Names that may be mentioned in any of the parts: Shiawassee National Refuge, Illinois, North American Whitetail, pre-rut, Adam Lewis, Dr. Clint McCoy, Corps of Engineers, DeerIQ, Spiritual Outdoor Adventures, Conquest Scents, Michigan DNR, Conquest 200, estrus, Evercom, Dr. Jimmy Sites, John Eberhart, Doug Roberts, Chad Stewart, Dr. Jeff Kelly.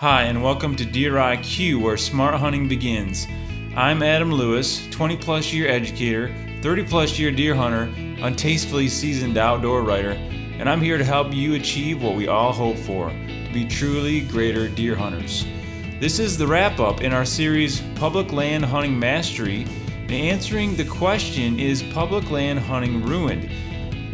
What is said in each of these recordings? Hi, and welcome to DeerIQ, where smart hunting begins. I'm Adam Lewis, 20-plus year educator, 30-plus year deer hunter, untastefully seasoned outdoor writer, and I'm here to help you achieve what we all hope for, to be truly greater deer hunters. This is the wrap-up in our series, Public Land Hunting Mastery, and answering the question, is public land hunting ruined?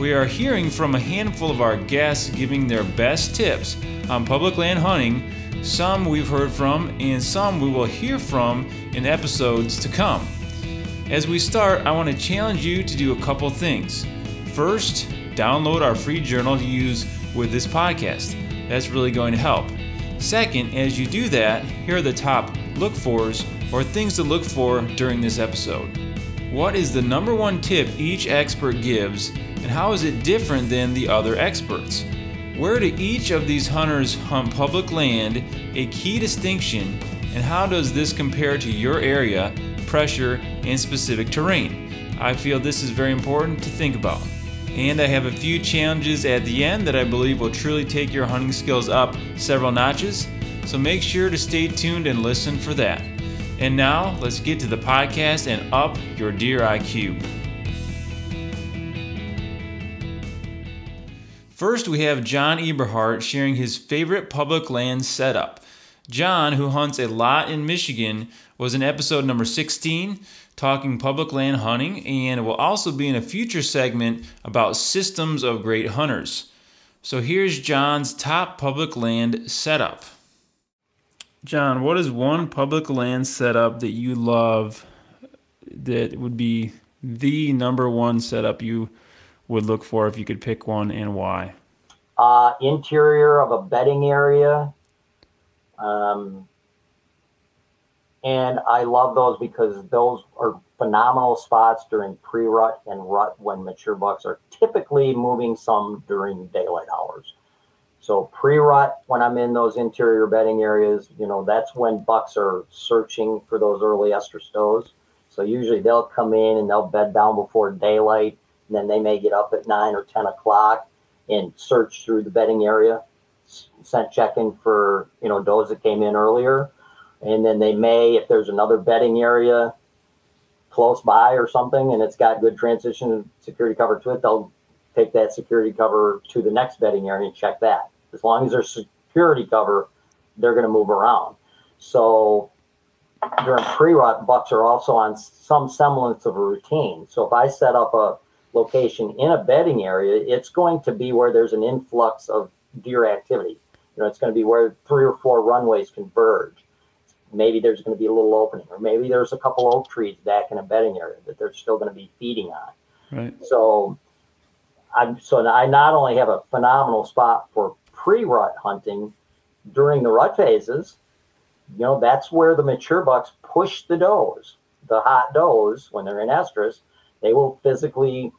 We are hearing from a handful of our guests giving their best tips on public land hunting. Some we've heard from, and some we will hear from in episodes to come. As we start, I want to challenge you to do a couple things. First, download our free journal to use with this podcast. That's really going to help. Second, as you do that, here are the top look-fors or things to look for during this episode. What is the number one tip each expert gives, and how is it different than the other experts? Where do each of these hunters hunt public land, a key distinction, and how does this compare to your area, pressure, and specific terrain? I feel this is very important to think about. And I have a few challenges at the end that I believe will truly take your hunting skills up several notches, so make sure to stay tuned and listen for that. And now, let's get to the podcast and up your deer IQ. First, we have John Eberhart sharing his favorite public land setup. John, who hunts a lot in Michigan, was in episode number 16 talking public land hunting, and will also be in a future segment about systems of great hunters. So here's John's top public land setup. John, what is one public land setup that you love that would be the number one setup you would look for if you could pick one, and why? Interior of a bedding area. And I love those because those are phenomenal spots during pre-rut and rut when mature bucks are typically moving some during daylight hours. So pre-rut, when I'm in those interior bedding areas, you know, that's when bucks are searching for those early ester stows. So usually they'll come in and they'll bed down before daylight. And then they may get up at 9 or 10 o'clock and search through the bedding area, scent checking for, you know, does that came in earlier. And then they may, if there's another bedding area close by or something, and it's got good transition security cover to it, they'll take that security cover to the next bedding area and check that. As long as there's security cover, they're going to move around. So during pre-rut, bucks are also on some semblance of a routine. So if I set up a location in a bedding area, it's going to be where there's an influx of deer activity. You know, it's going to be where 3 or 4 runways converge. Maybe there's going to be a little opening, or maybe there's a couple oak trees back in a bedding area that they're still going to be feeding on. Right. So I not only have a phenomenal spot for pre-rut hunting during the rut phases, you know, that's where the mature bucks push the does, the hot does, when they're in estrus. They will physically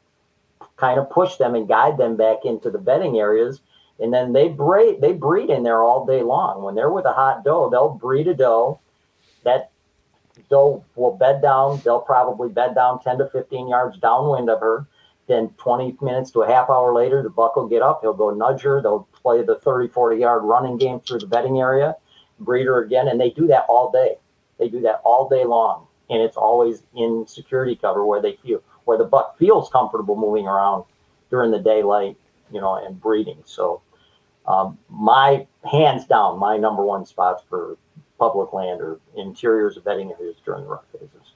kind of push them and guide them back into the bedding areas. And then they breed in there all day long. When they're with a hot doe, they'll breed a doe. That doe will bed down. They'll probably bed down 10 to 15 yards downwind of her. Then 20 minutes to a half hour later, the buck will get up. He'll go nudge her. They'll play the 30, 40-yard running game through the bedding area, breed her again. And they do that all day. They do that all day long. And it's always in security cover where the buck feels comfortable moving around during the daylight, you know, and breeding. So my hands down, my number one spots for public land or interiors of bedding areas during the rut phases.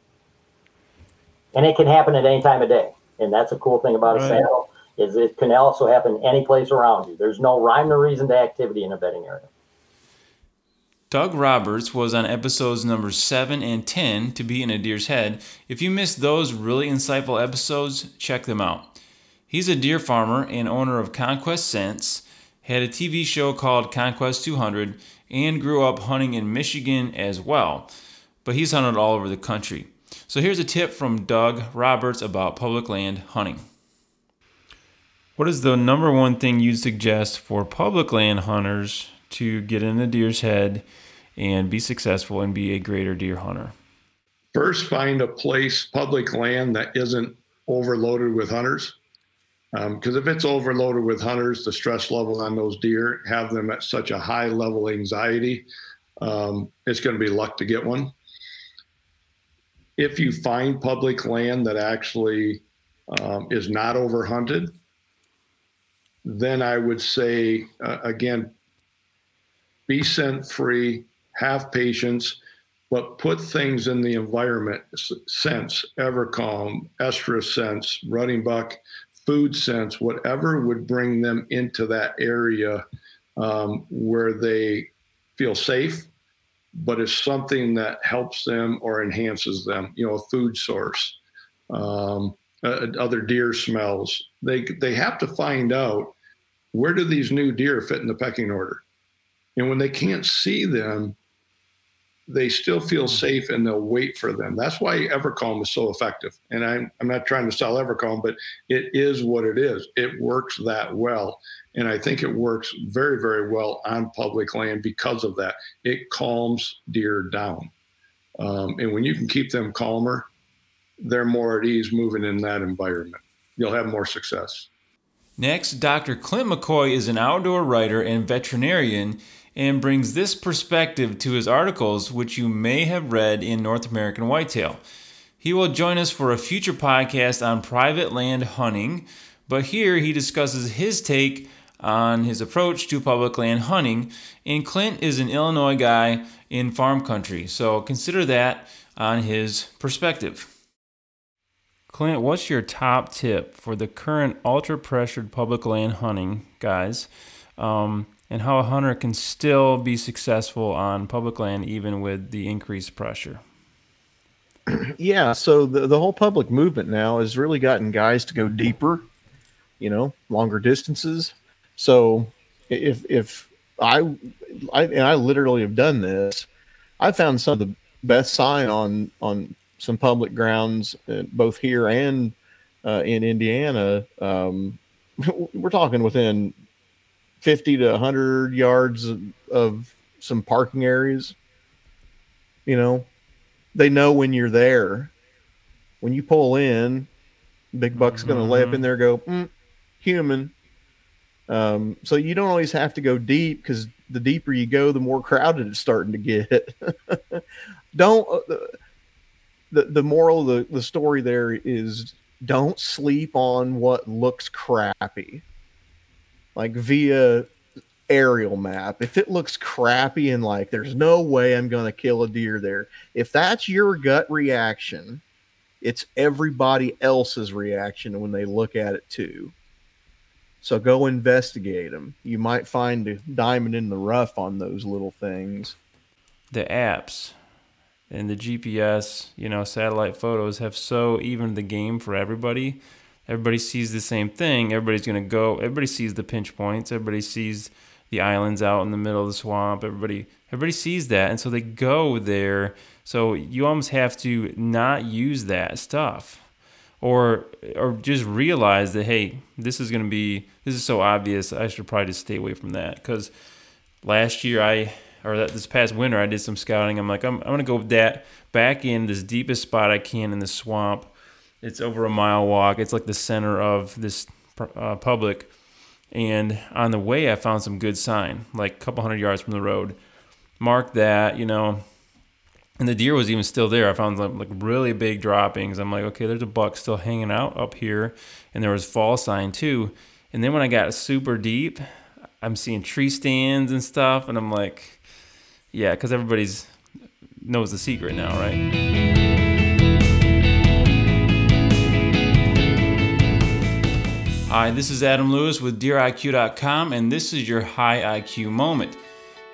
And it can happen at any time of day. And that's a cool thing about a saddle, is it can also happen any place around you. There's no rhyme or reason to activity in a bedding area. Doug Roberts was on episodes number 7 and 10, To Be in a Deer's Head. If you missed those really insightful episodes, check them out. He's a deer farmer and owner of Conquest Scents, had a TV show called Conquest 200, and grew up hunting in Michigan as well. But he's hunted all over the country. So here's a tip from Doug Roberts about public land hunting. What is the number one thing you'd suggest for public land hunters to get in a deer's head and be successful and be a greater deer hunter? First, find a place, public land, that isn't overloaded with hunters. Because if it's overloaded with hunters, the stress level on those deer have them at such a high level of anxiety It's going to be luck to get one. If you find public land that actually is not overhunted, then I would say, again, be scent free, have patience, but put things in the environment, scents, Evercom, estrus scents, running buck, food scents, whatever would bring them into that area where they feel safe, but it's something that helps them or enhances them, you know, a food source, other deer smells. They have to find out, where do these new deer fit in the pecking order? And when they can't see them, they still feel safe and they'll wait for them. That's why Evercom is so effective. And I'm not trying to sell Evercom, but it is what it is. It works that well. And I think it works very, very well on public land because of that. It calms deer down. And when you can keep them calmer, they're more at ease moving in that environment. You'll have more success. Next, Dr. Clint McCoy is an outdoor writer and veterinarian and brings this perspective to his articles, which you may have read in North American Whitetail. He will join us for a future podcast on private land hunting, but here he discusses his take on his approach to public land hunting, and Clint is an Illinois guy in farm country, so consider that on his perspective. Clint, what's your top tip for the current ultra-pressured public land hunting guys, and how a hunter can still be successful on public land even with the increased pressure? Yeah, so the whole public movement now has really gotten guys to go deeper, you know, longer distances. So if I literally have done this, I found some of the best sign on some public grounds, both here and in Indiana. We're talking within 50 to 100 yards of some parking areas. You know, they know when you're there. When you pull in, big buck's going to lay up in there and go, human. So you don't always have to go deep, because the deeper you go, the more crowded it's starting to get. The moral of the story there is, don't sleep on what looks crappy. Like via aerial map, if it looks crappy and like there's no way I'm going to kill a deer there, if that's your gut reaction, it's everybody else's reaction when they look at it too. So go investigate them. You might find a diamond in the rough on those little things. The apps and the GPS, you know, satellite photos have so evened the game for everybody. Everybody sees the same thing. Everybody's going to go. Everybody sees the pinch points. Everybody sees the islands out in the middle of the swamp. Everybody sees that. And so they go there. So you almost have to not use that stuff, or just realize that, hey, this is so obvious. I should probably just stay away from that. 'Cause this past winter, I did some scouting. I'm like, I'm going to go with that back in this deepest spot I can in the swamp. It's over a mile walk. It's like the center of this public. And on the way, I found some good sign, like a couple hundred yards from the road. Marked that, you know, and the deer was even still there. I found like really big droppings. I'm like, okay, there's a buck still hanging out up here. And there was fall sign too. And then when I got super deep, I'm seeing tree stands and stuff. And I'm like, yeah, because everybody's knows the secret now, right? Hi, this is Adam Lewis with DeerIQ.com, and this is your High IQ moment.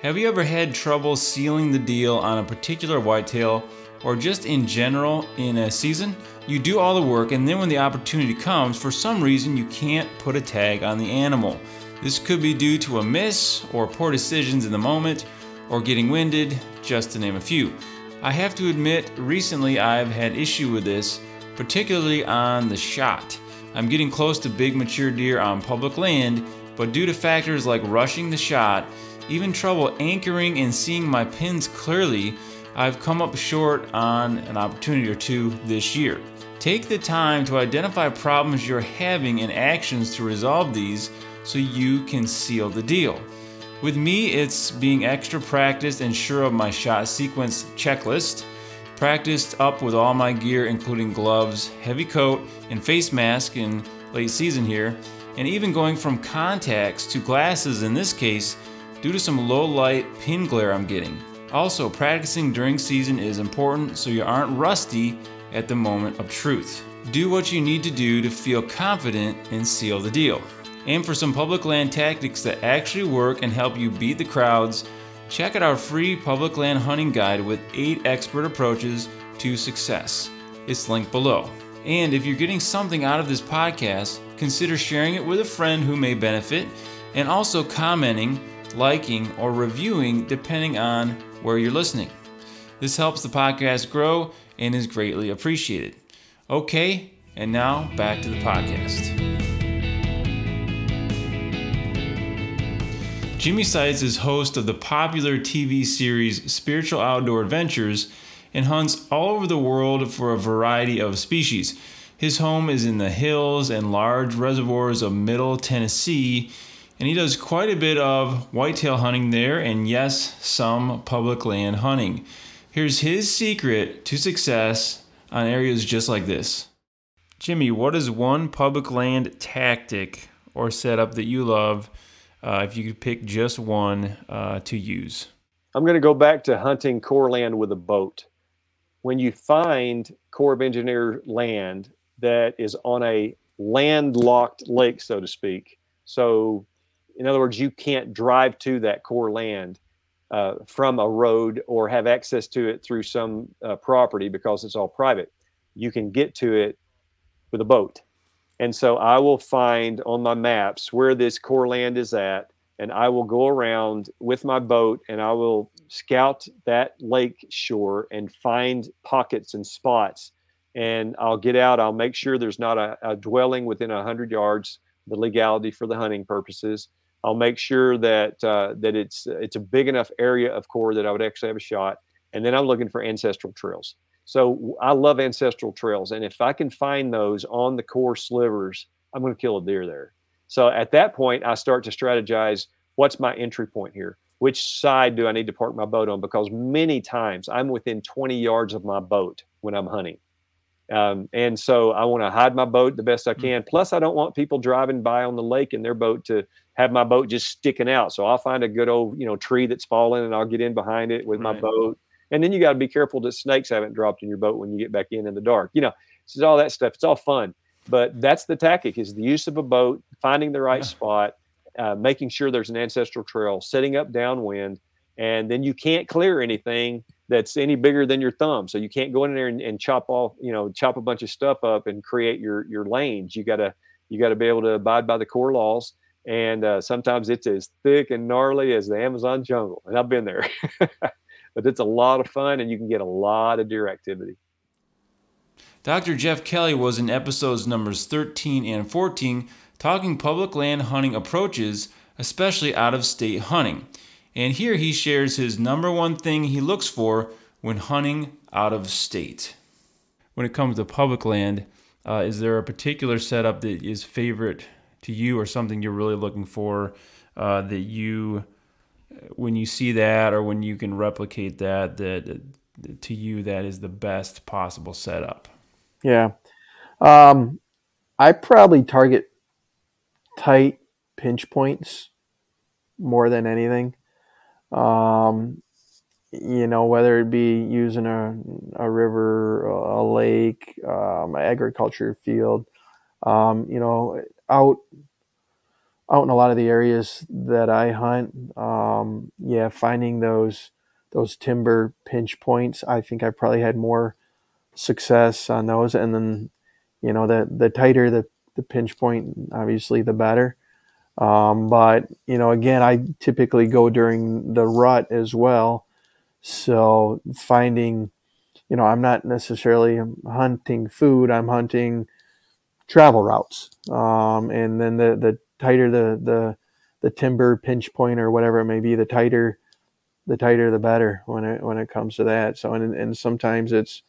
Have you ever had trouble sealing the deal on a particular whitetail, or just in general in a season? You do all the work, and then when the opportunity comes, for some reason you can't put a tag on the animal. This could be due to a miss, or poor decisions in the moment, or getting winded, just to name a few. I have to admit, recently I've had issue with this, particularly on the shot. I'm getting close to big mature deer on public land, but due to factors like rushing the shot, even trouble anchoring and seeing my pins clearly, I've come up short on an opportunity or two this year. Take the time to identify problems you're having and actions to resolve these so you can seal the deal. With me, it's being extra practiced and sure of my shot sequence checklist, practiced up with all my gear, including gloves, heavy coat, and face mask in late season here, and even going from contacts to glasses in this case due to some low light pin glare I'm getting. Also, practicing during season is important so you aren't rusty at the moment of truth. Do what you need to do to feel confident and seal the deal. Aim for some public land tactics that actually work and help you beat the crowds. Check out our free public land hunting guide with 8 expert approaches to success. It's linked below. And if you're getting something out of this podcast, consider sharing it with a friend who may benefit, and also commenting, liking, or reviewing depending on where you're listening. This helps the podcast grow and is greatly appreciated. Okay, and now back to the podcast. Jimmy Sites is host of the popular TV series Spiritual Outdoor Adventures and hunts all over the world for a variety of species. His home is in the hills and large reservoirs of Middle Tennessee, and he does quite a bit of whitetail hunting there, and yes, some public land hunting. Here's his secret to success on areas just like this. Jimmy, what is one public land tactic or setup that you love? If you could pick just one to use. I'm going to go back to hunting core land with a boat. When you find Corps of Engineer land that is on a landlocked lake, so to speak. So in other words, you can't drive to that core land from a road or have access to it through some property because it's all private. You can get to it with a boat. And so I will find on my maps where this core land is at, and I will go around with my boat and I will scout that lake shore and find pockets and spots. And I'll get out, I'll make sure there's not a dwelling within 100 yards, the legality for the hunting purposes. I'll make sure that that it's a big enough area of core that I would actually have a shot. And then I'm looking for ancestral trails. So I love ancestral trails, and if I can find those on the core slivers, I'm going to kill a deer there. So at that point, I start to strategize, what's my entry point here? Which side do I need to park my boat on? Because many times I'm within 20 yards of my boat when I'm hunting. And so I want to hide my boat the best I can. Plus, I don't want people driving by on the lake in their boat to have my boat just sticking out. So I'll find a good old, tree that's fallen, and I'll get in behind it with my boat. And then you got to be careful that snakes haven't dropped in your boat when you get back in the dark. This is all that stuff. It's all fun. But that's the tactic, is the use of a boat, finding the right spot, making sure there's an ancestral trail, setting up downwind. And then you can't clear anything that's any bigger than your thumb. So you can't go in there and chop a bunch of stuff up and create your lanes. You got to be able to abide by the core laws. And sometimes it's as thick and gnarly as the Amazon jungle. And I've been there. But it's a lot of fun, and you can get a lot of deer activity. Dr. Jeff Kelly was in episodes numbers 13 and 14 talking public land hunting approaches, especially out-of-state hunting. And here he shares his number one thing he looks for when hunting out of state. When it comes to public land, is there a particular setup that is favorite to you, or something you're really looking for that you... when you see that, or when you can replicate that to you, that is the best possible setup? Yeah. I probably target tight pinch points more than anything. Whether it be using a river, a lake, agriculture field, out in a lot of the areas that I hunt, finding those timber pinch points, I think I probably had more success on those. And then, the tighter the pinch point, obviously, the better. But again, I typically go during the rut as well. So finding, I'm not necessarily hunting food, I'm hunting travel routes. And then the tighter the timber pinch point or whatever it may be, the tighter the better when it comes to that. So and sometimes it's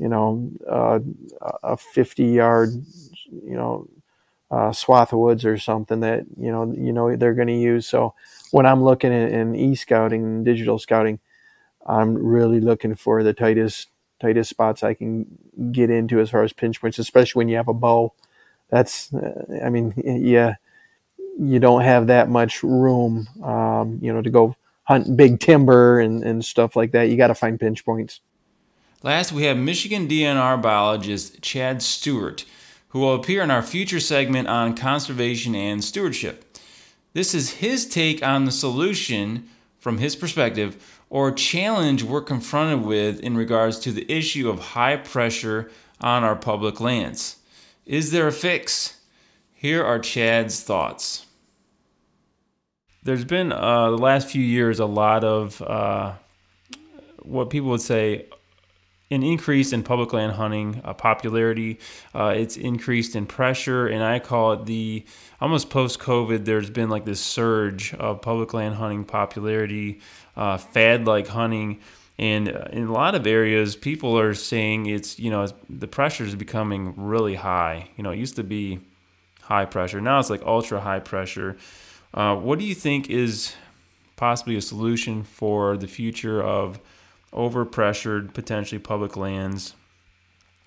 a 50-yard swath of woods or something that they're going to use. So when I'm looking at in e-scouting and digital scouting, I'm really looking for the tightest spots I can get into as far as pinch points, especially when you have a bow. That's, I mean, yeah, you don't have that much room, to go hunt big timber and stuff like that. You got to find pinch points. Last, we have Michigan DNR biologist Chad Stewart, who will appear in our future segment on conservation and stewardship. This is his take on the solution from his perspective, or challenge we're confronted with in regards to the issue of high pressure on our public lands. Is there a fix? Here are Chad's thoughts. There's been the last few years a lot of what people would say an increase in public land hunting popularity. It's increased in pressure, and I call it the almost post-COVID. There's been like this surge of public land hunting popularity, fad-like hunting, and in a lot of areas, people are saying it's the pressure is becoming really high. It used to be high pressure, now it's like ultra high pressure. What do you think is possibly a solution for the future of overpressured, potentially public lands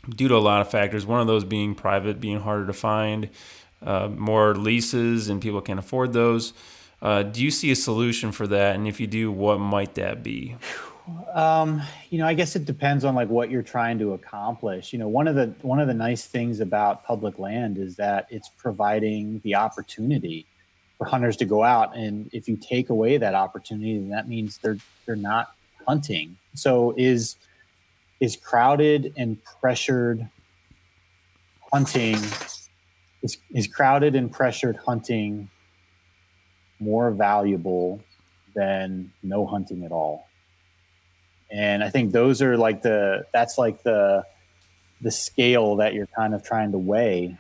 due to a lot of factors? One of those being private, being harder to find, more leases, and people can't afford those. Do you see a solution for that? And if you do, what might that be? I guess it depends on what you're trying to accomplish. One of the nice things about public land is that it's providing the opportunity for hunters to go out. And if you take away that opportunity, then that means they're not hunting. So is crowded and pressured hunting, is crowded and pressured hunting more valuable than no hunting at all? And I think those are the scale that you're kind of trying to weigh.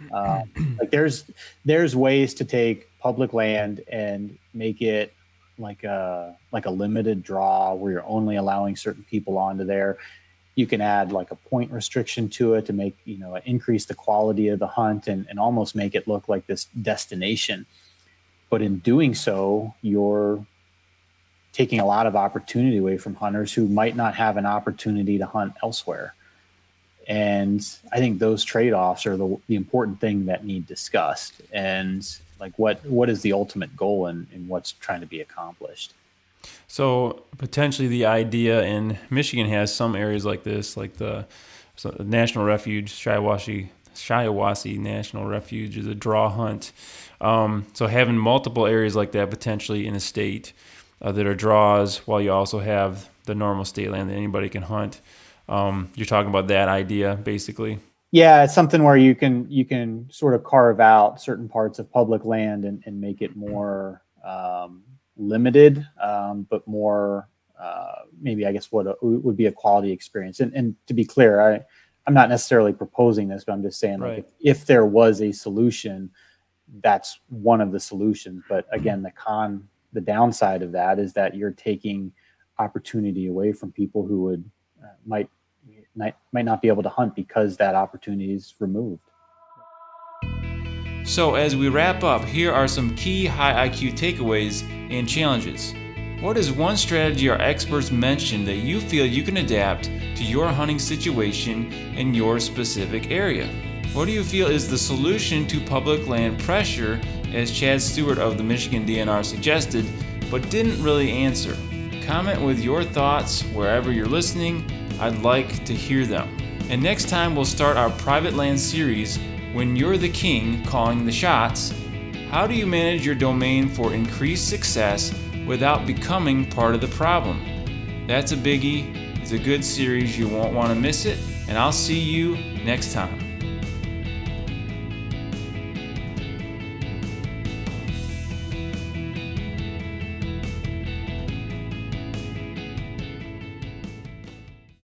There's ways to take public land and make it like a limited draw where you're only allowing certain people onto there. You can add a point restriction to it to make, increase the quality of the hunt and almost make it look like this destination. But in doing so, you're taking a lot of opportunity away from hunters who might not have an opportunity to hunt elsewhere. And I think those trade-offs are the important thing that need discussed. And what is the ultimate goal and what's trying to be accomplished? So potentially the idea, and Michigan has some areas like this, like the National Refuge, Shiawassee National Refuge is a draw hunt. So having multiple areas like that potentially in a state that are draws, while you also have the normal state land that anybody can hunt. You're talking about that idea basically. Yeah, it's something where you can sort of carve out certain parts of public land and make it more limited, but more maybe I guess would be a quality experience. And to be clear, I'm not necessarily proposing this, but I'm just saying right. If there was a solution, that's one of the solutions. But again, the downside of that is that you're taking opportunity away from people who might not be able to hunt because that opportunity is removed. So as we wrap up, here are some key high IQ takeaways and challenges. What is one strategy our experts mentioned that you feel you can adapt to your hunting situation in your specific area? What do you feel is the solution to public land pressure, as Chad Stewart of the Michigan DNR suggested, but didn't really answer? Comment with your thoughts wherever you're listening. I'd like to hear them. And next time we'll start our private land series, When You're the King Calling the Shots. How do you manage your domain for increased success without becoming part of the problem? That's a biggie. It's a good series. You won't want to miss it. And I'll see you next time.